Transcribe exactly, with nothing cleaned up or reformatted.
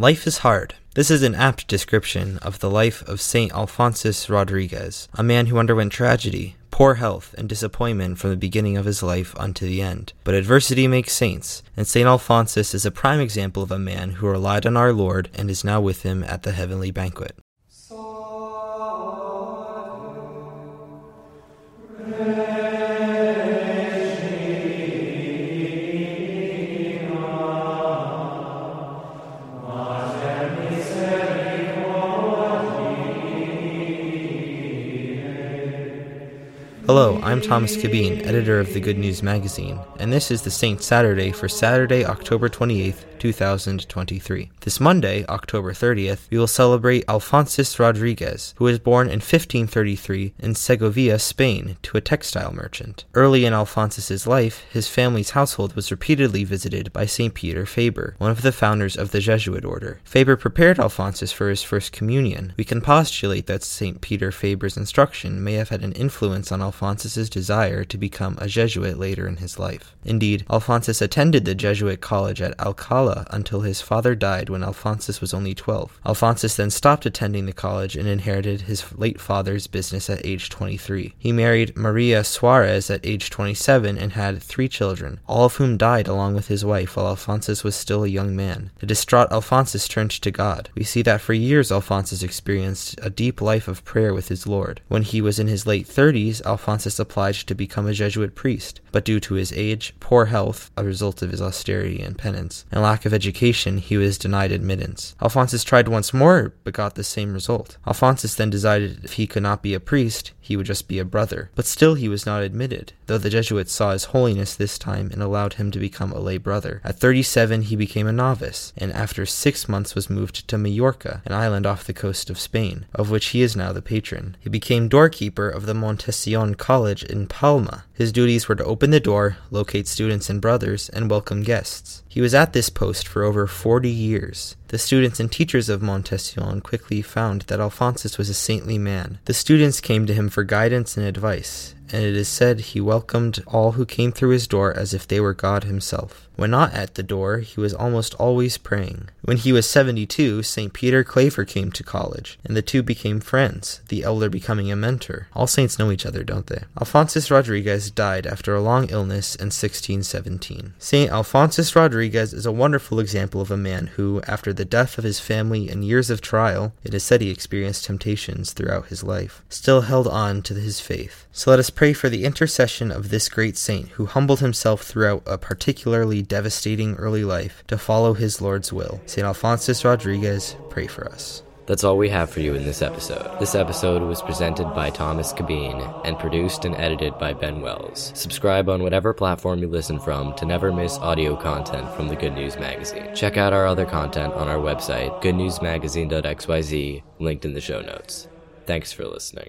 Life is hard. This is an apt description of the life of Saint Alphonsus Rodriguez, a man who underwent tragedy, poor health, and disappointment from the beginning of his life unto the end. But adversity makes saints, and Saint Alphonsus is a prime example of a man who relied on our Lord and is now with him at the heavenly banquet. Hello, I'm Thomas Cabeen, editor of the Good News Magazine, and this is the Saint Saturday for Saturday, October twenty-eighth, two thousand twenty-three. This Monday, October thirtieth, we will celebrate Alphonsus Rodriguez, who was born in fifteen thirty-three in Segovia, Spain, to a textile merchant. Early in Alphonsus's life, his family's household was repeatedly visited by Saint Peter Faber, one of the founders of the Jesuit order. Faber prepared Alphonsus for his first communion. We can postulate that Saint Peter Faber's instruction may have had an influence on Alphonsus. Alphonsus's desire to become a Jesuit later in his life. Indeed, Alphonsus attended the Jesuit college at Alcalá until his father died when Alphonsus was only twelve. Alphonsus then stopped attending the college and inherited his late father's business at age twenty-three. He married Maria Suarez at age twenty-seven and had three children, all of whom died along with his wife while Alphonsus was still a young man. The distraught Alphonsus turned to God. We see that for years Alphonsus experienced a deep life of prayer with his Lord. When he was in his late thirties, Alphonsus Alphonsus applied to become a Jesuit priest, but due to his age, poor health, a result of his austerity and penance, and lack of education, he was denied admittance. Alphonsus tried once more, but got the same result. Alphonsus then decided if he could not be a priest, he would just be a brother. But still he was not admitted, though the Jesuits saw his holiness this time and allowed him to become a lay brother. At thirty-seven, he became a novice, and after six months was moved to Majorca, an island off the coast of Spain, of which he is now the patron. He became doorkeeper of the Montesión College in Palma. His duties were to open the door, locate students and brothers, and welcome guests. He was at this post for over forty years. The students and teachers of Montesión quickly found that Alphonsus was a saintly man. The students came to him for guidance and advice, and it is said he welcomed all who came through his door as if they were God himself. When not at the door, he was almost always praying. When he was seventy-two, Saint Peter Claver came to college, and the two became friends, the elder becoming a mentor. All saints know each other, don't they? Alphonsus Rodriguez died after a long illness in sixteen seventeen. Saint Alphonsus Rodriguez is a wonderful example of a man who, after the death of his family and years of trial, it is said he experienced temptations throughout his life, still held on to his faith. So let us pray for the intercession of this great saint who humbled himself throughout a particularly devastating early life to follow his Lord's will. Saint Alphonsus Rodriguez, pray for us. That's all we have for you in this episode. This episode was presented by Thomas Cabeen and produced and edited by Ben Wells. Subscribe on whatever platform you listen from to never miss audio content from the Good News Magazine. Check out our other content on our website, good news magazine dot x y z, linked in the show notes. Thanks for listening.